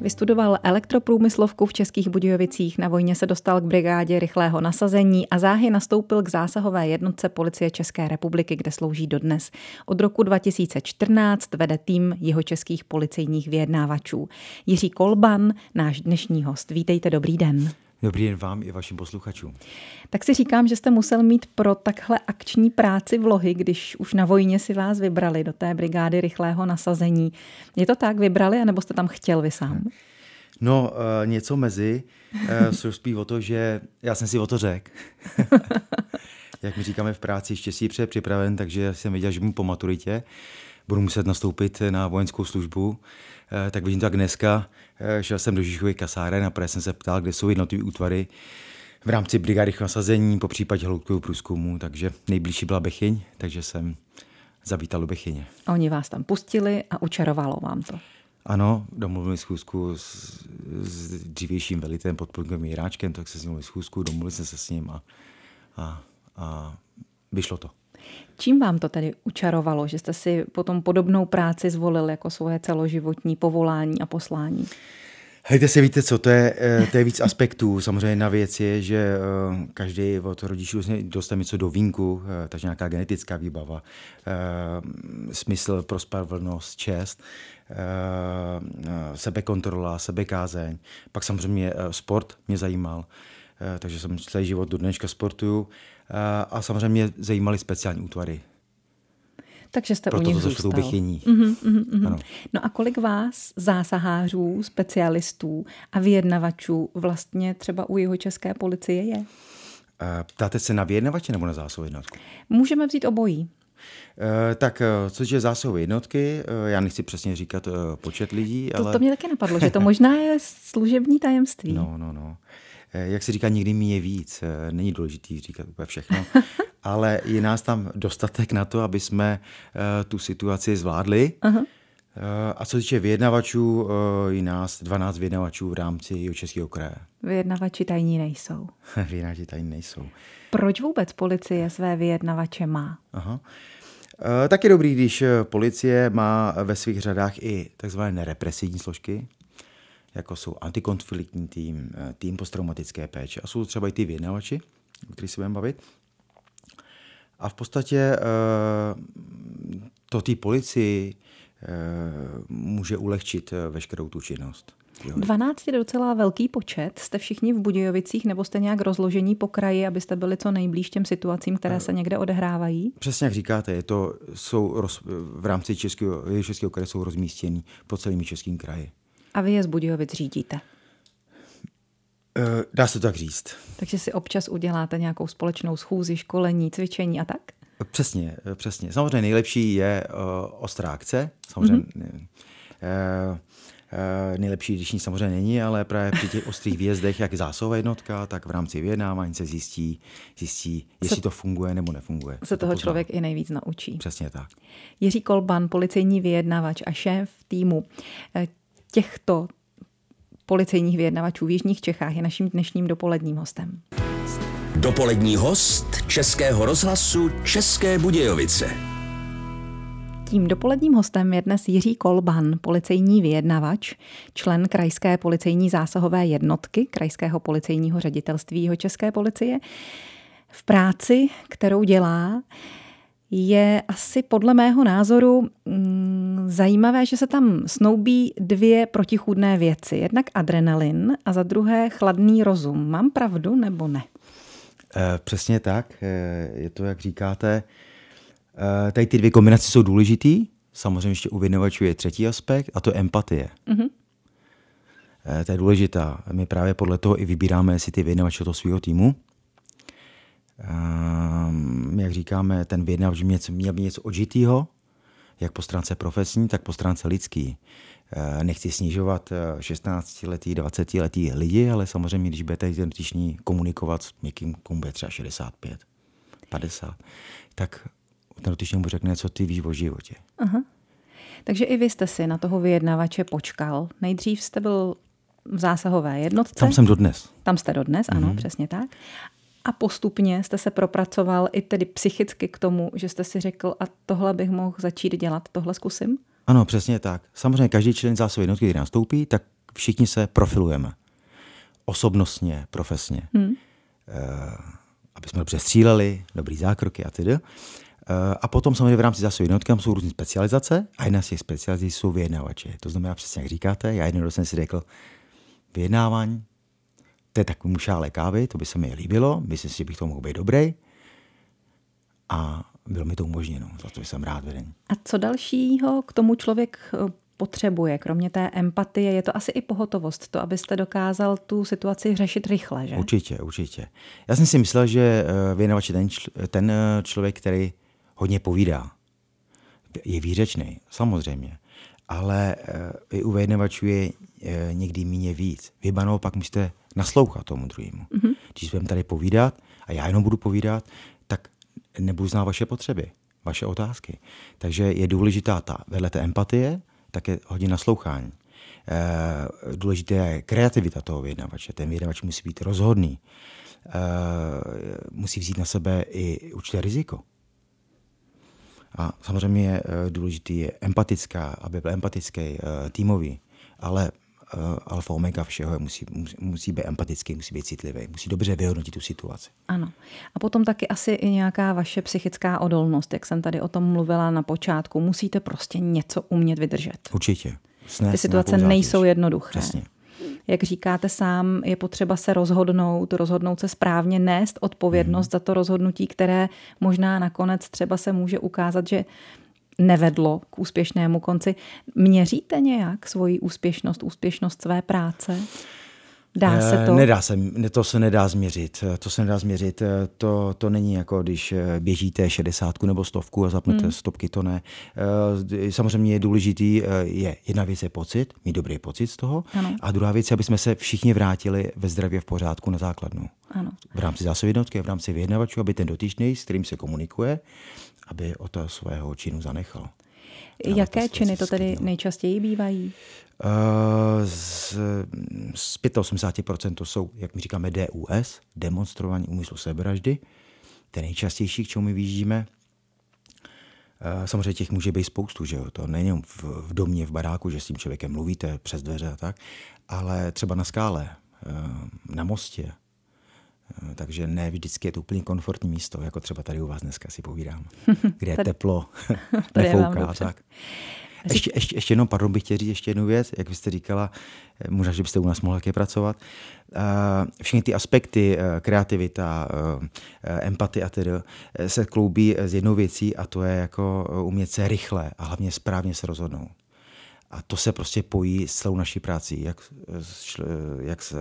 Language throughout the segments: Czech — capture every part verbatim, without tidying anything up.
Vystudoval elektroprůmyslovku v Českých Budějovicích, na vojně se dostal k brigádě rychlého nasazení a záhy nastoupil k zásahové jednotce Policie České republiky, kde slouží dodnes. Od roku dva tisíce čtrnáct vede tým jihočeských policejních vyjednávačů. Jiří Kolban, náš dnešní host. Vítejte, dobrý den. Dobrý den vám i vašim posluchačům. Tak si říkám, že jste musel mít pro takhle akční práci vlohy, když už na vojně si vás vybrali do té brigády rychlého nasazení. Je to tak, vybrali, anebo jste tam chtěl vy sám? No, něco mezi. Jsou spíš o to, že já jsem si o to řekl. Jak mi říkáme v práci, štěstí přeje připraven, takže jsem viděl, že mu po maturitě budu muset nastoupit na vojenskou službu. Tak vidím to tak dneska. Šel jsem do Žižkovy kasáren a právě jsem se ptal, kde jsou jednotlivé útvary v rámci brigády nasazení, po případě hloubkového průzkumu, takže nejbližší byla Bechyň, takže jsem zavítal do Bechyně. A oni vás tam pustili a učarovalo vám to? Ano, domluvili schůzku s, s dřívějším velitelem podplukem Jiráčkem, tak se s ním schůzku, domluvili jsme se s ním a, a, a vyšlo to. Čím vám to tedy učarovalo, že jste si potom podobnou práci zvolil jako svoje celoživotní povolání a poslání? Hejte si, víte co, to je, to je víc aspektů. Samozřejmě jedna věc je, že každý od rodičů dostane něco do vínku, takže nějaká genetická výbava, smysl pro spravedlnost, čest, sebekontrola, sebekázeň. Pak samozřejmě sport mě zajímal, takže jsem celý život do dneška sportuju. A samozřejmě zajímaly speciální útvary. Takže jste Proto u nich to zůstal. Bechyní. Mm-hmm, mm-hmm. No a kolik vás, zásahářů, specialistů a vyjednavačů vlastně třeba u jihočeské policie je? Ptáte se na vyjednavače nebo na zásahovou jednotku? Můžeme vzít obojí. Tak, což je zásahové jednotky, já nechci přesně říkat počet lidí, ale... To, to mě taky napadlo, že to možná je služební tajemství. No, no, no. Jak se říká, někdy mi je víc, není důležitý říkat úplně všechno, ale je nás tam dostatek na to, aby jsme tu situaci zvládli. Aha. A co se týče vyjednavačů, je nás dvanáct vyjednavačů v rámci Jihočeského kraje. Vyjednavači tajní nejsou. Vyjednavači tajní nejsou. Proč vůbec policie své vyjednavače má? Aha. Tak je dobrý, když policie má ve svých řadách i takzvané nerepresivní složky, jako jsou antikonfliktní tým, tým posttraumatické péče. A jsou třeba i ty vyjednavači, o kterých se budeme bavit. A v podstatě to té policii může ulehčit veškerou tu činnost. dvanáct je docela velký počet. Jste všichni v Budějovicích nebo jste nějak rozložení po kraji, abyste byli co nejblíž těm situacím, které se někde odehrávají? Přesně jak říkáte, je to, jsou roz, v rámci Českého, Českého kraje jsou rozmístěni po celém českém kraji. A vy je z Budějovic řídíte? Dá se to tak říct. Takže si občas uděláte nějakou společnou schůzi, školení, cvičení a tak? Přesně, přesně. Samozřejmě nejlepší je uh, ostrá akce. Samozřejmě mm-hmm. uh, uh, nejlepší, když nic samozřejmě není, ale právě při těch ostrých výjezdech, jak zásahová jednotka, tak v rámci vyjednávání se zjistí, zjistí jestli se, to funguje nebo nefunguje. Se to toho poznám. Člověk i nejvíc naučí. Přesně tak. Jiří Kolban, policejní vyjednavač a šéf týmu těchto policejních vyjednavačů v jižních Čechách je naším dnešním dopoledním hostem. Dopolední host Českého rozhlasu České Budějovice. Tím dopoledním hostem je dnes Jiří Kolban, policejní vyjednavač, člen krajské policejní zásahové jednotky Krajského policejního ředitelství Jihočeské policie. V práci, kterou dělá, je asi podle mého názoru mm, zajímavé, že se tam snoubí dvě protichůdné věci. Jednak adrenalin a za druhé chladný rozum. Mám pravdu nebo ne? E, přesně tak. E, je to, jak říkáte. E, tady ty dvě kombinace jsou důležitý. Samozřejmě ještě u vyjednavačů je třetí aspekt a to empatie. Mm-hmm. E, to je důležitá. My právě podle toho i vybíráme si ty vyjednavače toho svého týmu. Um, jak říkáme, ten vyjednavač měl by něco odžitýho, jak po stránce profesní, tak po stránce lidský. Uh, nechci snižovat šestnáctiletý, dvacetiletý lidi, ale samozřejmě, když budete identiční komunikovat s někým, komu bude třeba šedesát pět, padesát, tak ten dotyčný mu řekne, co ty víš o životě. Aha. Takže i vy jste si na toho vyjednavače počkal. Nejdřív jste byl v zásahové jednotce. Tam jsem dodnes. Tam jste dodnes, ano, mm-hmm. Přesně tak. A postupně jste se propracoval i tedy psychicky k tomu, že jste si řekl, a tohle bych mohl začít dělat, tohle zkusím? Ano, přesně tak. Samozřejmě každý člen zásahové jednotky, který nastoupí, tak všichni se profilujeme. Osobnostně, profesně. Hmm. Aby jsme dobře stříleli, dobrý zákroky a tedy. A potom samozřejmě v rámci zásluhy jednotky tam jsou různé specializace a jedna z těch specializací jsou vyjednavači. To znamená přesně, jak říkáte, já jednou jsem si řekl vyjednávání, to je takový šálek kávy, to by se mi líbilo, myslím si, že bych to mohl být dobrý a bylo mi to umožněno, za to jsem rád veden. A co dalšího k tomu člověk potřebuje, kromě té empatie, je to asi i pohotovost, to, abyste dokázal tu situaci řešit rychle, že? Určitě, určitě. Já jsem si myslel, že vyjednavač je ten, čl- ten člověk, který hodně povídá. Je výřečný, samozřejmě, ale i u vyjednavačů je někdy míně víc. Vy banou pak musíte naslouchat tomu druhému. Mm-hmm. Když budeme tady povídat a já jenom budu povídat, tak nebudu znát vaše potřeby, vaše otázky. Takže je důležitá ta vedle té empatie, tak je hodně naslouchání. E, důležitá je kreativita toho vyjednavače. Ten vyjednavač musí být rozhodný. E, musí vzít na sebe i určité riziko. A samozřejmě důležitý je empatická, aby byl empatický, týmový, ale alfa omega všeho musí, musí být empatický, musí být citlivý, musí dobře vyhodnotit tu situaci. Ano. A potom taky asi i nějaká vaše psychická odolnost, jak jsem tady o tom mluvila na počátku. Musíte prostě něco umět vydržet. Určitě. Snést ty situace nejsou jednoduché. Přesně. Jak říkáte sám, je potřeba se rozhodnout, rozhodnout se správně, nést odpovědnost mm. za to rozhodnutí, které možná nakonec třeba se může ukázat, že nevedlo k úspěšnému konci. Měříte nějak svoji úspěšnost, úspěšnost své práce? Dá se to? Nedá se, to se nedá změřit. To se nedá změřit. To, to není jako, když běžíte šedesátku nebo stovku a zapnete hmm. stopky, to ne. Samozřejmě je důležitý, je jedna věc je pocit, mít dobrý pocit z toho. Ano. A druhá věc je, aby jsme se všichni vrátili ve zdravě v pořádku na základnu. Ano. V rámci zásoby jednotky, v rámci vyjednavačů, aby ten dotyčný, s kterým se komunikuje, aby o toho svého činu zanechal. Jaké činy to tedy nejčastěji bývají? Z osmdesát pět procent to jsou, jak my říkáme, D U S, demonstrování úmyslu sebevraždy. Ty nejčastější, k čemu my vyjíždíme. Samozřejmě těch může být spoustu, že jo? To nejenom v, v domě, v baráku, že s tím člověkem mluvíte přes dveře a tak, ale třeba na skále, na mostě. Takže ne vždycky je to úplně komfortní místo, jako třeba tady u vás dneska si povídám, kde je teplo, nefouká. Tak. Ještě, ještě, ještě jednou, pardon, bych chtěl říct ještě jednu věc, jak byste říkala, možná, že byste u nás mohla také pracovat. Všechny ty aspekty, kreativita, empatie a tedy se kloubí s jednou věcí a to je jako umět se rychle a hlavně správně se rozhodnout. A to se prostě pojí s celou naší práci, jak, jak s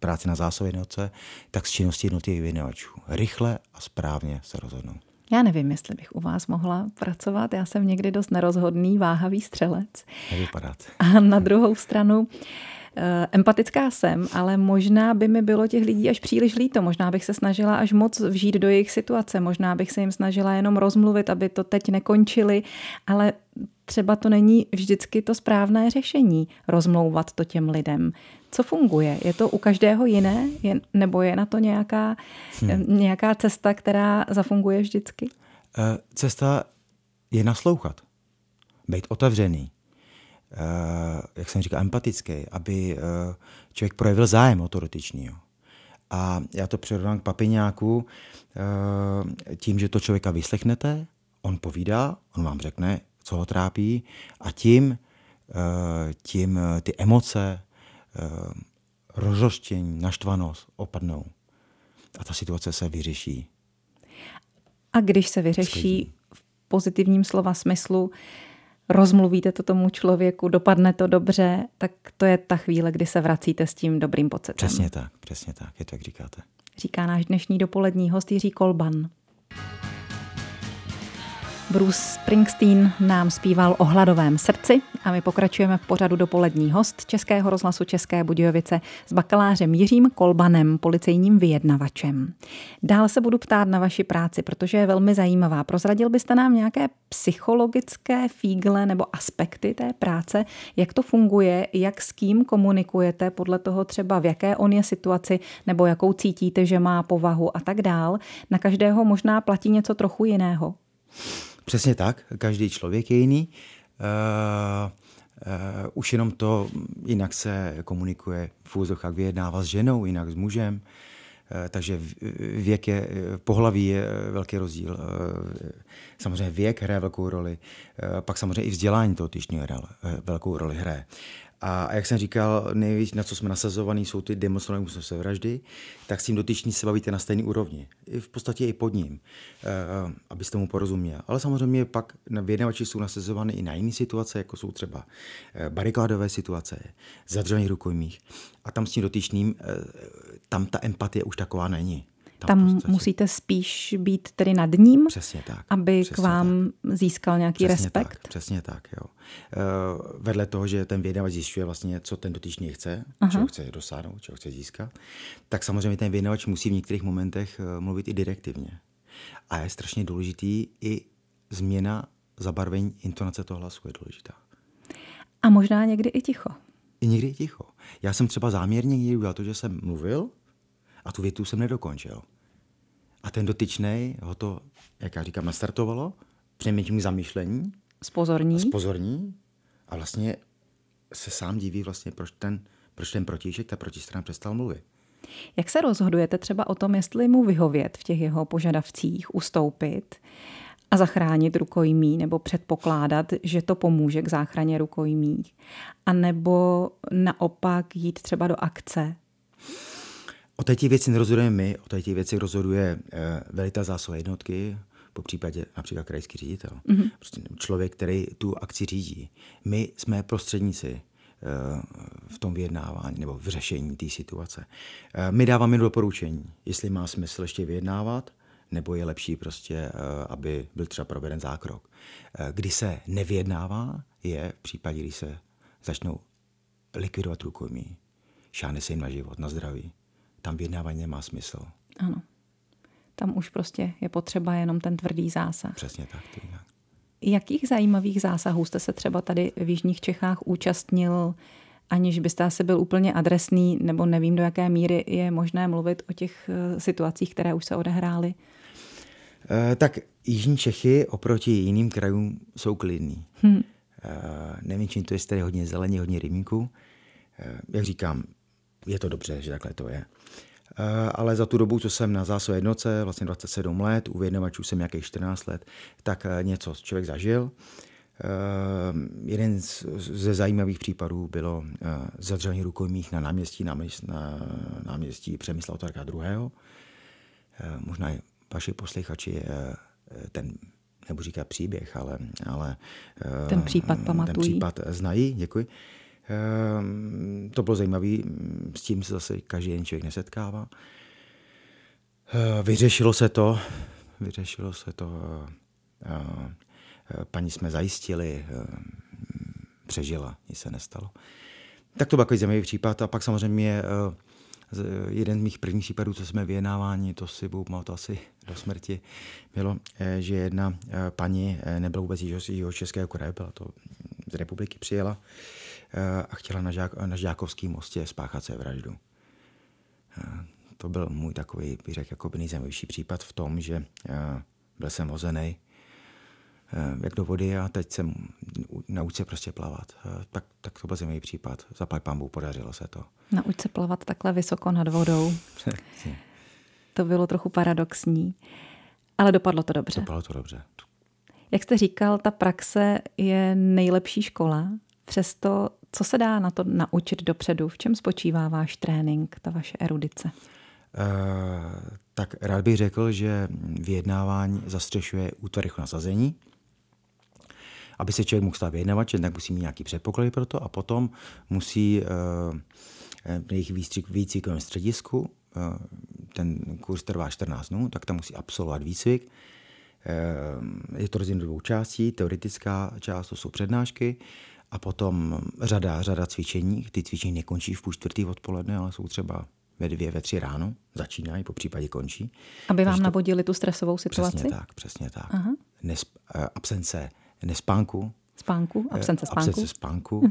práci na zásluhové jednotce, tak s činností jednotlivých vyjednavačů. Rychle a správně se rozhodnou. Já nevím, jestli bych u vás mohla pracovat. Já jsem někdy dost nerozhodný, váhavý střelec. Nevypadáte. A na druhou stranu empatická jsem, ale možná by mi bylo těch lidí až příliš líto. Možná bych se snažila až moc vžít do jejich situace. Možná bych se jim snažila jenom rozmluvit, aby to teď nekončili, ale třeba to není vždycky to správné řešení rozmlouvat to těm lidem. Co funguje? Je to u každého jiné? Je, nebo je na to nějaká, hmm. nějaká cesta, která zafunguje vždycky? Cesta je naslouchat. Být otevřený. Jak jsem říkal, empatický. Aby člověk projevil zájem o to dotyčného. A já to přirovnám k papiňáku tím, že to člověka vyslechnete, on povídá, on vám řekne, co ho trápí a tím, tím ty emoce, rozhořčení, naštvanost opadnou. A ta situace se vyřeší. A když se vyřeší v pozitivním slova smyslu, rozmluvíte to tomu člověku, dopadne to dobře, tak to je ta chvíle, kdy se vracíte s tím dobrým pocitem. Přesně tak, přesně tak, je to, jak říkáte. Říká náš dnešní dopolední host Jiří Kolban. Bruce Springsteen nám zpíval o hladovém srdci a my pokračujeme v pořadu Dopolední host Českého rozhlasu České Budějovice s bakalářem Jiřím Kolbanem, policejním vyjednavačem. Dál se budu ptát na vaši práci, protože je velmi zajímavá. Prozradil byste nám nějaké psychologické fígle nebo aspekty té práce, jak to funguje, jak s kým komunikujete, podle toho třeba v jaké on je situaci nebo jakou cítíte, že má povahu a tak dál. Na každého možná platí něco trochu jiného. Přesně tak, každý člověk je jiný. Uh, už jenom to, jinak se komunikuje v úzokách, vyjednává s ženou, jinak s mužem, uh, takže věk je, pohlaví je velký rozdíl. Uh, samozřejmě věk hraje velkou roli, uh, pak samozřejmě i vzdělání toho týždňu velkou roli hraje. A, a jak jsem říkal, nejvíc, na co jsme nasazovaní, jsou ty demonstrované úmyslné vraždy, tak s tím dotyční se bavíte na stejné úrovni. I v podstatě i pod ním, uh, abyste mu porozuměli. Ale samozřejmě pak vyjednavači jsou nasazovány i na jiné situace, jako jsou třeba barikádové situace, zadržení rukojmích. A tam s tím dotyčným, uh, tam ta empatie už taková není. Tam, tam prostě musíte spíš být tedy nad ním, přesně tak, aby přesně k vám tak. získal nějaký přesně respekt. Tak, přesně tak, jo. Uh, vedle toho, že ten vyjednavač zjišťuje vlastně, co ten dotyčný chce, Aha. čeho chce dosáhnout, čeho chce získat, tak samozřejmě ten vyjednavač musí v některých momentech uh, mluvit i direktivně. A je strašně důležitý i změna zabarvení intonace toho hlasu je důležitá. A možná někdy i ticho. I někdy i ticho. Já jsem třeba záměrně někdy udělal to, že jsem mluvil a tu větu jsem nedokončil. A ten dotyčnej ho to, jak já říkám, nastartovalo, přeměním k zamýšlení. Spozorní. Spozorní. A vlastně se sám diví, vlastně, proč ten, proč ten protižek, ta protistrana přestal mluvit. Jak se rozhodujete třeba o tom, jestli mu vyhovět v těch jeho požadavcích, ustoupit a zachránit rukojmí, nebo předpokládat, že to pomůže k záchraně rukojmí, a nebo naopak jít třeba do akce? O té věci nerozhodujeme my, o té věci rozhoduje e, velitel zásahové jednotky, po případě například krajský ředitel. Mm-hmm. Prostě člověk, který tu akci řídí. My jsme prostředníci e, v tom vyjednávání nebo v řešení té situace. E, my dáváme doporučení, jestli má smysl ještě vyjednávat, nebo je lepší prostě, e, aby byl třeba proveden zákrok. E, kdy se nevyjednává, je v případě, kdy se začnou likvidovat rukojmí. Šáhne se jim na život, na zdraví. Tam vyjednávání nemá smysl. Ano. Tam už prostě je potřeba jenom ten tvrdý zásah. Přesně tak. Jinak. Jakých zajímavých zásahů jste se třeba tady v jižních Čechách účastnil, aniž byste asi byl úplně adresný, nebo nevím, do jaké míry je možné mluvit o těch situacích, které už se odehrály? E, tak jižní Čechy oproti jiným krajům jsou klidný. Hmm. E, nevím, čím to je, tady hodně zelení, hodně rybníků. E, jak říkám, je to dobře, že takhle to je. Ale za tu dobu, co jsem na zásahové jednotce, vlastně dvacet sedm let, u vyjednavačů jsem nějakých čtrnáct let, tak něco člověk zažil. Jeden ze zajímavých případů bylo zadržení rukojmích na náměstí, náměstí, na náměstí Přemysla Otakara druhého. Možná i vaši posluchači ten, nebudu říkat příběh, ale, ale ten případ pamatují. Ten případ znají, děkuji. Uh, to bylo zajímavé, s tím se zase každý jeden člověk nesetkává. Uh, vyřešilo se to, vyřešilo se to, uh, uh, paní jsme zajistili, uh, přežila, nic se nestalo. Tak to byl takový zajímavý případ a pak samozřejmě uh, jeden z mých prvních případů, co jsme vyjednávání, to si budu pamatovat asi do smrti, bylo, že jedna paní nebyla vůbec jižního českého kraje, byla to z republiky, přijela a chtěla na, žák, na Žižkovském mostě spáchat sebevraždu. To byl můj takový, bych řekl, jako nejzajímavější případ v tom, že byl jsem hozený jak do vody a teď jsem nauč se prostě plavat. Tak, tak to byl zajímavý případ. Zaplať pánbůh, podařilo se to. Nauč se plavat takhle vysoko nad vodou. To bylo trochu paradoxní, ale dopadlo to dobře. Dopadlo to dobře. Jak jste říkal, ta praxe je nejlepší škola. Přesto, co se dá na to naučit dopředu? V čem spočívá váš trénink, ta vaše erudice? Uh, tak rád bych řekl, že vyjednávání zastřešuje útvar rychlého nasazení. Aby se člověk mohl stát vyjednavačem, tak musí mít nějaký předpoklady pro to a potom musí uh, jejich výstřik v výcvikovém středisku, uh, ten kurz trvá čtrnáct dnů, tak tam musí absolvovat výcvik. Uh, je to rozděleno do dvou částí, teoretická část, to jsou přednášky, a potom řada, řada cvičení. Ty cvičení nekončí v půl čtvrtý odpoledne, ale jsou třeba ve dvě, ve tři ráno. Začínají, po případě končí. Aby vám to navodili tu stresovou situaci? Přesně tak, přesně tak. Nesp, absence nespánku. Spánku? Absence spánku. Absence spánku.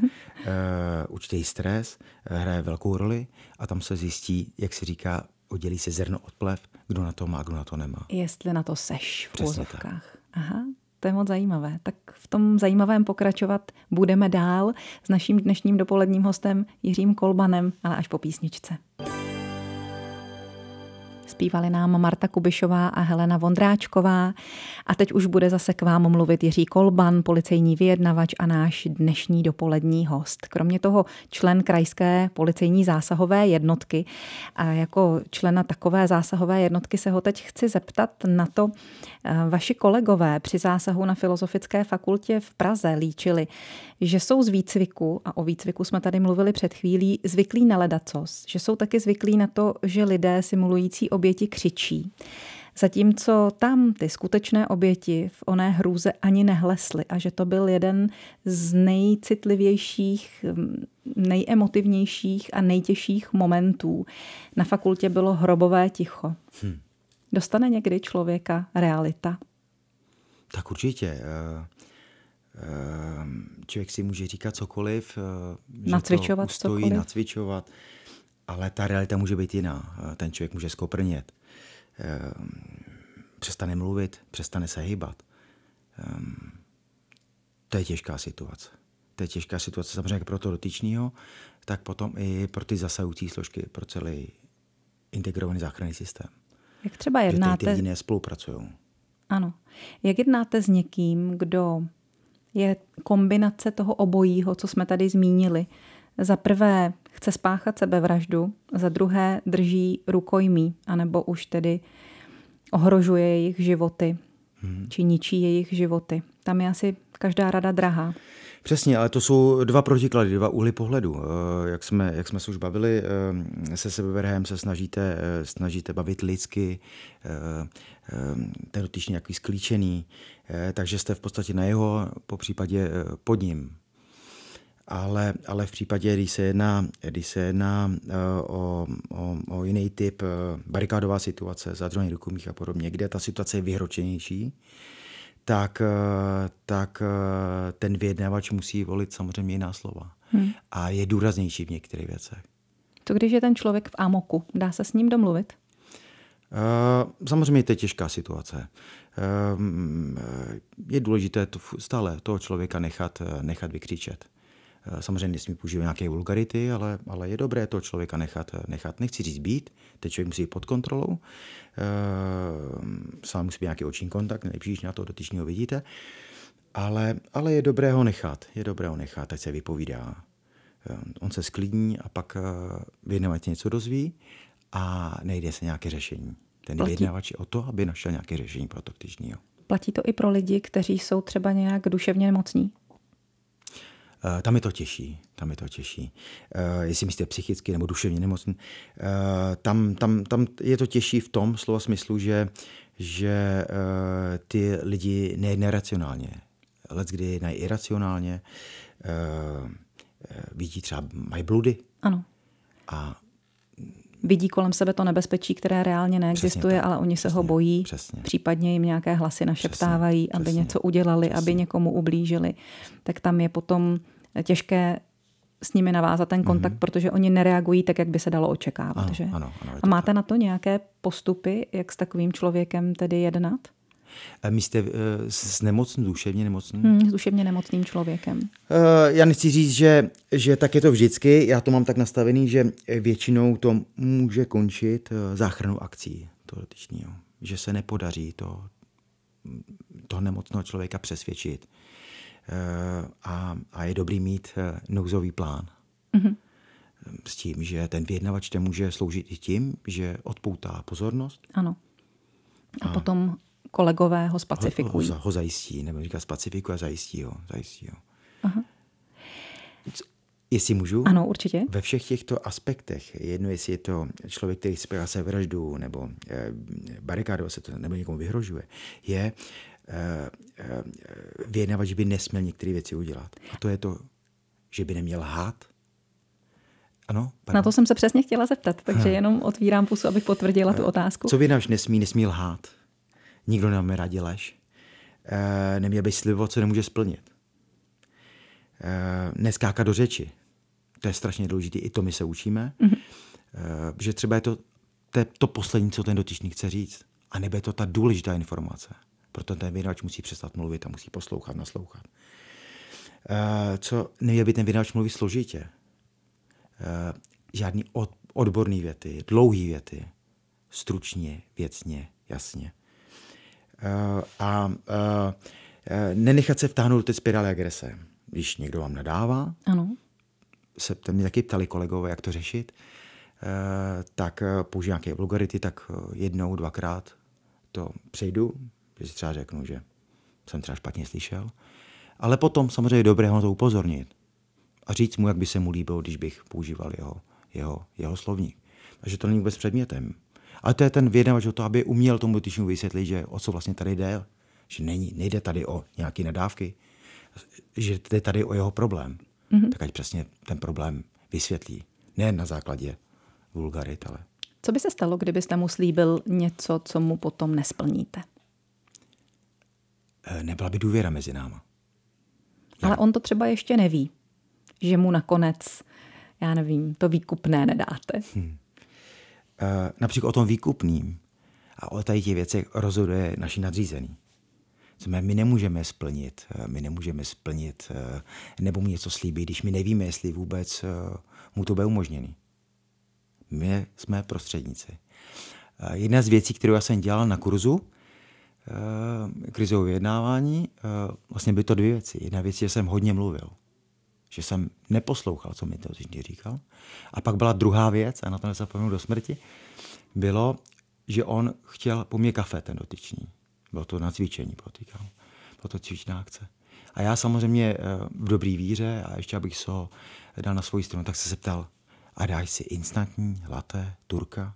Určitý stres hraje velkou roli a tam se zjistí, jak se říká, oddělí se zrno od plev, kdo na to má, kdo na to nemá. Jestli na to seš v úzovkách. Aha. To je moc zajímavé. Tak v tom zajímavém pokračovat budeme dál s naším dnešním dopoledním hostem Jiřím Kolbanem, ale až po písničce. Zpívali nám Marta Kubišová a Helena Vondráčková. A teď už bude zase k vám mluvit Jiří Kolban, policejní vyjednavač a náš dnešní dopolední host. Kromě toho člen krajské policejní zásahové jednotky. A jako člena takové zásahové jednotky se ho teď chci zeptat na to, vaši kolegové při zásahu na Filozofické fakultě v Praze líčili, že jsou z výcviku, a o výcviku jsme tady mluvili před chvílí, zvyklí na ledacos, že jsou taky zvyklí na to, že lidé simulující oběti křičí. Zatímco tam ty skutečné oběti v oné hrůze ani nehlesly a že to byl jeden z nejcitlivějších, nejemotivnějších a nejtěžších momentů. Na fakultě bylo hrobové ticho. Hmm. Dostane někdy člověka realita? Tak určitě. Člověk si může říkat cokoliv, že nacvičovat to ustojí, cokoliv. nacvičovat, ale ta realita může být jiná. Ten člověk může skoprnět, přestane mluvit, přestane se hýbat. To je těžká situace. To je těžká situace samozřejmě pro toho dotyčného, tak potom i pro ty zasahující složky, pro celý integrovaný záchranný systém. Jak třeba jednáte... Že ty jiné spolupracují. Ano. Jak jednáte s někým, kdo je kombinace toho obojího, co jsme tady zmínili? Za prvé chce spáchat sebevraždu, za druhé drží rukojmí, anebo už tedy ohrožuje jejich životy, hmm. či ničí jejich životy. Tam je asi každá rada drahá. Přesně, ale to jsou dva protiklady, dva úhly pohledu. Jak jsme, jak jsme se už bavili, se sebevrhem se snažíte, snažíte bavit lidsky, ten dotyčný nějaký sklíčený, takže jste v podstatě na jeho, po případě pod ním. Ale, ale v případě, když se jedná, když se jedná o, o, o jiný typ barikádová situace, zadržování rukomých a podobně, kde ta situace je vyhročenější, tak, tak ten vyjednávač musí volit samozřejmě jiná slova. Hmm. A je důraznější v některých věcech. To když je ten člověk v amoku, dá se s ním domluvit? Uh, samozřejmě to je těžká situace. Uh, je důležité to stále toho člověka nechat, nechat vykřičet. Uh, samozřejmě nesmí používat nějaké vulgarity, ale, ale je dobré toho člověka nechat, nechat. Nechci říct být, ten člověk musí být pod kontrolou. Uh, sám musí být nějaký oční kontakt, nejpříště na toho dotyčního vidíte. Ale, ale je dobré ho nechat, je dobré ho nechat, ať se vypovídá. Uh, on se sklidní a pak uh, vyjednávač něco dozví a nejde se nějaké řešení. Ten vyjednávač je o to, aby našel nějaké řešení pro to dotyčného. Platí to i pro lidi, kteří jsou třeba nějak duševně nemocní? Uh, tam je to těžší. Tam je to těžší. Uh, jestli myslíte psychicky nebo duševně nemocný, uh, tam, tam, tam je to těžší v tom slova smyslu, že, že uh, ty lidi nejednají racionálně. Leckdy jednají iracionálně. Uh, vidí třeba, mají bludy. Ano. A vidí kolem sebe to nebezpečí, které reálně neexistuje, ale oni se přesně, ho bojí. Přesně. Případně jim nějaké hlasy našeptávají, přesně, aby přesně, něco udělali, přesně, aby někomu ublížili. Tak tam je potom těžké s nimi navázat ten kontakt, mm-hmm. protože oni nereagují tak, jak by se dalo očekávat. Ano, že? Ano, ano, A máte tak. na to nějaké postupy, jak s takovým člověkem tedy jednat? My jste s nemocným, duševně nemocným? Hmm, s duševně nemocným člověkem. Já nechci říct, že, že tak je to vždycky. Já to mám tak nastavený, že většinou to může končit záchrannou akcí toho dotyčního. Že se nepodaří to, toho nemocného člověka přesvědčit. A, a je dobrý mít nouzový plán. Mm-hmm. S tím, že ten vyjednavač ten může sloužit i tím, že odpoutá pozornost. Ano. A, a potom... kolegové ho spacifikují. Ho, ho, ho zajistí, nebo říká spacifikuje a zajistí ho. Zajistí ho. Aha. Jestli můžu? Ano, určitě. Ve všech těchto aspektech, jedno jestli je to člověk, který spěchá se vraždu, nebo eh, barikádou se to, nebo někomu vyhrožuje, je eh, eh, vyjednavač by nesměl některé věci udělat. A to je to, že by neměl lhát. Ano, na to jsem se přesně chtěla zeptat, takže ano. jenom otvírám pusu, abych potvrdila tu otázku. Co vyjednavač nesmí, nesmí lhát. Nikdo nám rádi lež. E, neměl by slibovat, co nemůže splnit. E, neskákat do řeči. To je strašně důležité. I to my se učíme. Mm-hmm. E, že třeba je to, to, je to poslední, co ten dotyčný chce říct. A nebo je to ta důležitá informace. Proto ten vyjednavač musí přestat mluvit a musí poslouchat, naslouchat. E, co neměl by ten vyjednavač mluvit složitě. E, žádný od, odborný věty, dlouhý věty, stručně, věcně, jasně. E, a e, nenechat se vtáhnout do té spirály agrese. Když někdo vám nadává, ano. Se mě taky ptali kolegové, jak to řešit, e, tak použiju nějaké vulgarity, tak jednou, dvakrát to přejdu, že si třeba řeknu, že jsem třeba špatně slyšel. Ale potom samozřejmě je dobré ho na to upozornit a říct mu, jak by se mu líbilo, když bych používal jeho, jeho, jeho slovník. Takže to není vůbec předmětem. Ale to je ten vyjednavač o to, aby uměl tomu dotyčnému vysvětlit, že o co vlastně tady jde, že není, nejde tady o nějaké nadávky, že jde tady o jeho problém. Mm-hmm. Tak ať přesně ten problém vysvětlí. Ne na základě vulgarit, ale... Co by se stalo, kdybyste mu slíbil něco, co mu potom nesplníte? Nebyla by důvěra mezi náma. Já. Ale on to třeba ještě neví, že mu nakonec, já nevím, to výkupné nedáte. Hmm. E, například o tom výkupným a o tady těch věcech rozhoduje naši nadřízený. Znamená, my nemůžeme splnit, my nemůžeme splnit nebo mu něco slíbit, když my nevíme, jestli vůbec mu to bude umožněný. My jsme prostředníci. Jedna z věcí, kterou já jsem dělal na kurzu, krizové vyjednávání, vlastně byly to dvě věci. Jedna věc, že jsem hodně mluvil, že jsem neposlouchal, co mi to vždy říkal. A pak byla druhá věc, a na to nezapomenu do smrti, bylo, že on chtěl po mně kafe, ten dotyčný. Bylo to na cvičení, potýkal. Bylo to cvičná akce. A já samozřejmě v dobrý víře, a ještě abych se ho dal na svoji stranu, tak se zeptal, a dáš si instantní, latte, turka,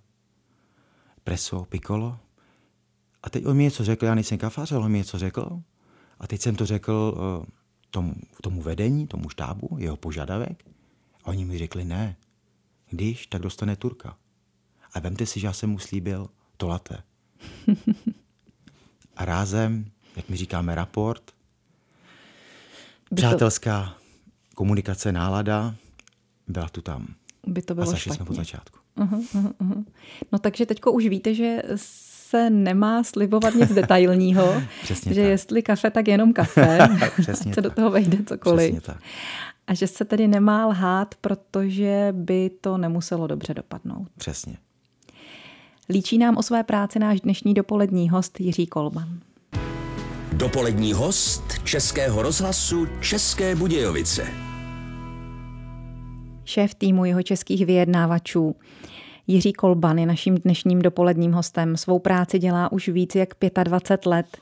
presso, piccolo? A teď on mi něco řekl, já nejsem kafář, ale on mi něco řekl. A teď jsem to řekl uh, tomu, tomu vedení, tomu štábu, jeho požadavek. A oni mi řekli ne. Když, tak dostane turka. A vemte si, že já jsem mu slíbil to latte. A rázem, jak my říkáme, raport, přátelská komunikace, nálada, byla tu tam. By to bylo a zašli špatně. Jsme po začátku. Uhum, uhum, uhum. No takže teďko už víte, že se nemá slibovat nic detailního, že tak. Jestli kafe, tak jenom kafe, se tak. Do toho vejde cokoliv. A že se tedy nemá lhát, protože by to nemuselo dobře dopadnout. Přesně. Líčí nám o své práci náš dnešní dopolední host Jiří Kolban. Dopolední host Českého rozhlasu České Budějovice. Šéf týmu jeho českých vyjednávačů Jiří Kolban je naším dnešním dopoledním hostem. Svou práci dělá už víc jak dvacet pět let.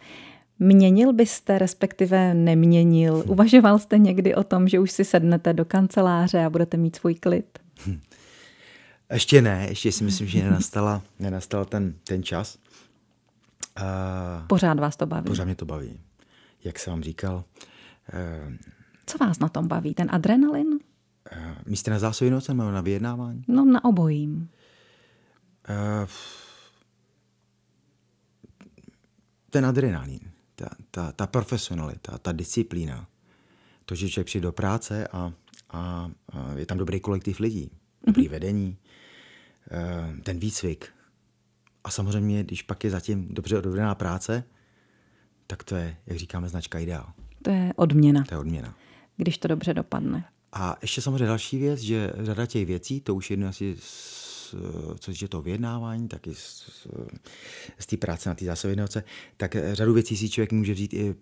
Měnil byste, respektive neměnil? Uvažoval jste někdy o tom, že už si sednete do kanceláře a budete mít svůj klid? Hm. Ještě ne, ještě si myslím, že nenastala, nenastal ten, ten čas. Uh, pořád vás to baví? Pořád mě to baví, jak jsem vám říkal. Uh, Co vás na tom baví? Ten adrenalin? Uh, místě na zásobinost nebo na vyjednávání? No na obojím. Uh, ten adrenalin, ta, ta, ta profesionalita, ta disciplína, to, že člověk přijde do práce a, a, a je tam dobrý kolektiv lidí, dobrý vedení, uh, ten výcvik. A samozřejmě, když pak je zatím dobře odvedená práce, tak to je, jak říkáme, značka ideál. To je odměna. To je odměna. Když to dobře dopadne. A ještě samozřejmě další věc, že řada těch věcí, to už jedno asi, s, co je to vyjednávání, tak i z, z té práce na té zásobě, tak řadu věcí si člověk může vzít i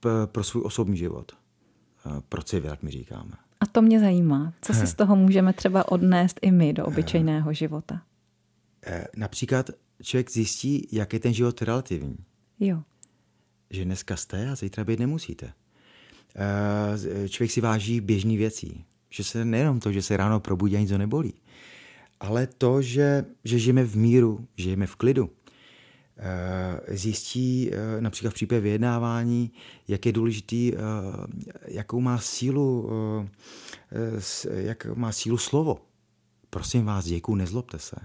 p, pro svůj osobní život. Pro civil, jak my říkáme. A to mě zajímá. Co si z toho můžeme třeba odnést i my do obyčejného života? Například člověk zjistí, jak je ten život relativní. Jo. Že dneska jste a zítra být nemusíte. Člověk si váží běžný věcí. Že se nejenom to, že se ráno probudí a nic ho nebolí, ale to, že, že žijeme v míru, žijeme v klidu. Zjistí například v případě vyjednávání, jak je důležitý, jakou má sílu, jak má sílu slovo. Prosím vás, děkuju, nezlobte se.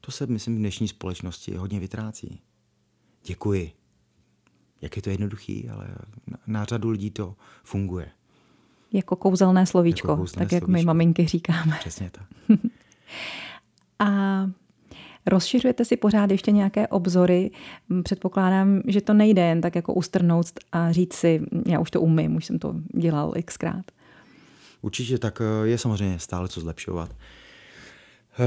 To se, myslím, v dnešní společnosti hodně vytrácí. Děkuji. Jak je to jednoduchý, ale na řadu lidí to funguje. Jako kouzelné slovíčko, jako kouzelné tak slovíčko. Jak my maminky říkáme. Přesně tak. A Rozšiřujete si pořád ještě nějaké obzory? Předpokládám, že to nejde jen tak jako ustrnout a říct si, já už to umím, už jsem to dělal xkrát. Určitě, tak je samozřejmě stále co zlepšovat.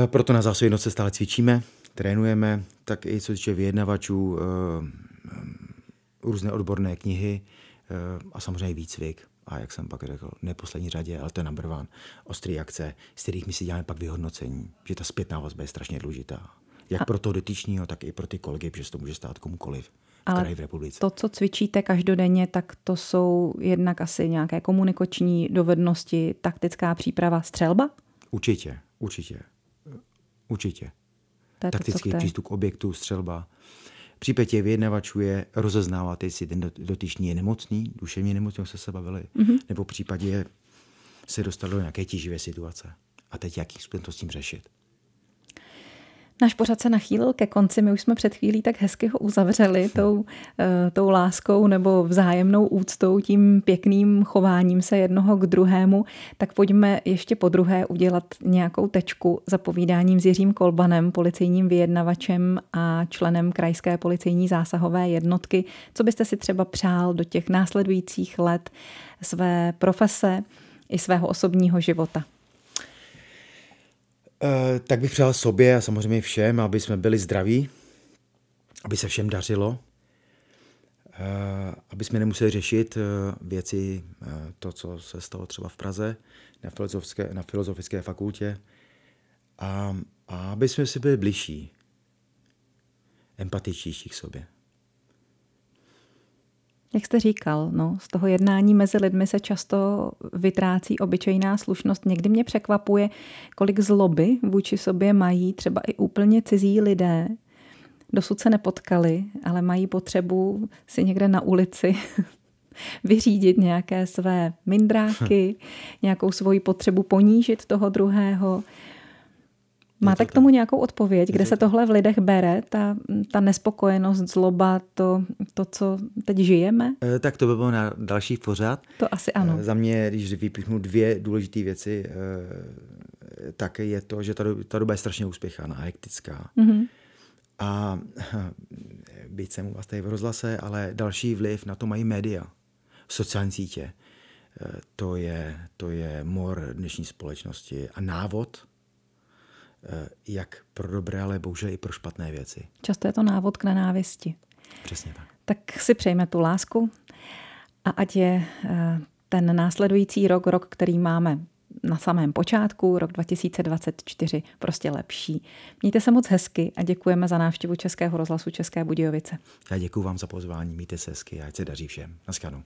Proto na zásuvě noce stále cvičíme, trénujeme, tak i co týče vyjednavačů, různé odborné knihy a samozřejmě výcvik. A jak jsem pak řekl, ne v poslední řadě, ale to je number one, ostrý akce, z kterých my si děláme pak vyhodnocení, že ta zpětná vazba je strašně důležitá. Jak a... pro toho dotyčního, tak i pro ty kolegy, protože to může stát komukoliv v kraji, v republice. To, co cvičíte každodenně, tak to jsou jednak asi nějaké komunikační dovednosti, taktická příprava, střelba? Určitě, určitě, určitě. Taktický to, přístup k objektu, střelba. Přípětě vyjednavačů je rozeznávat, jestli ten dotyčný je nemocný, duševně nemocný, se se bavili, mm-hmm. nebo v případě se dostal do nějaké tíživé situace. A teď jaký způsob to s tím řešit? Náš pořad se nachýlil ke konci, my už jsme před chvílí tak hezky ho uzavřeli tou, tou láskou nebo vzájemnou úctou, tím pěkným chováním se jednoho k druhému. Tak pojďme ještě po druhé udělat nějakou tečku za povídáním s Jiřím Kolbanem, policejním vyjednavačem a členem krajské policejní zásahové jednotky. Co byste si třeba přál do těch následujících let své profese i svého osobního života? Tak bych přál sobě a samozřejmě všem, aby jsme byli zdraví, aby se všem dařilo, aby jsme nemuseli řešit věci, to, co se stalo třeba v Praze na Filozofické, na filozofické fakultě, a, a aby jsme si byli bližší, empatičtější k sobě. Jak jste říkal, no, z toho jednání mezi lidmi se často vytrácí obyčejná slušnost. Někdy mě překvapuje, kolik zloby vůči sobě mají třeba i úplně cizí lidé. Dosud se nepotkali, ale mají potřebu si někde na ulici vyřídit nějaké své mindráky, nějakou svoji potřebu ponížit toho druhého. Máte k tomu nějakou odpověď, kde se tohle v lidech bere, ta, ta nespokojenost, zloba, to, to, co teď žijeme? Tak to by bylo na další pořad. To asi ano. Za mě, když vypíchnu dvě důležité věci, tak je to, že ta, ta doba je strašně úspěchaná, hektická. Mm-hmm. A byť jsem u vás tady v rozhlase, ale další vliv na to mají média, sociální sítě. To je, to je mor dnešní společnosti a návod, jak pro dobré, ale bohužel i pro špatné věci. Často je to návod k nenávisti. Přesně tak. Tak si přejme tu lásku a ať je ten následující rok, rok, který máme na samém počátku, rok dva tisíce dvacet čtyři, prostě lepší. Mějte se moc hezky a děkujeme za návštěvu Českého rozhlasu České Budějovice. Já děkuju vám za pozvání, mějte se hezky a ať se daří všem. Naschledanou.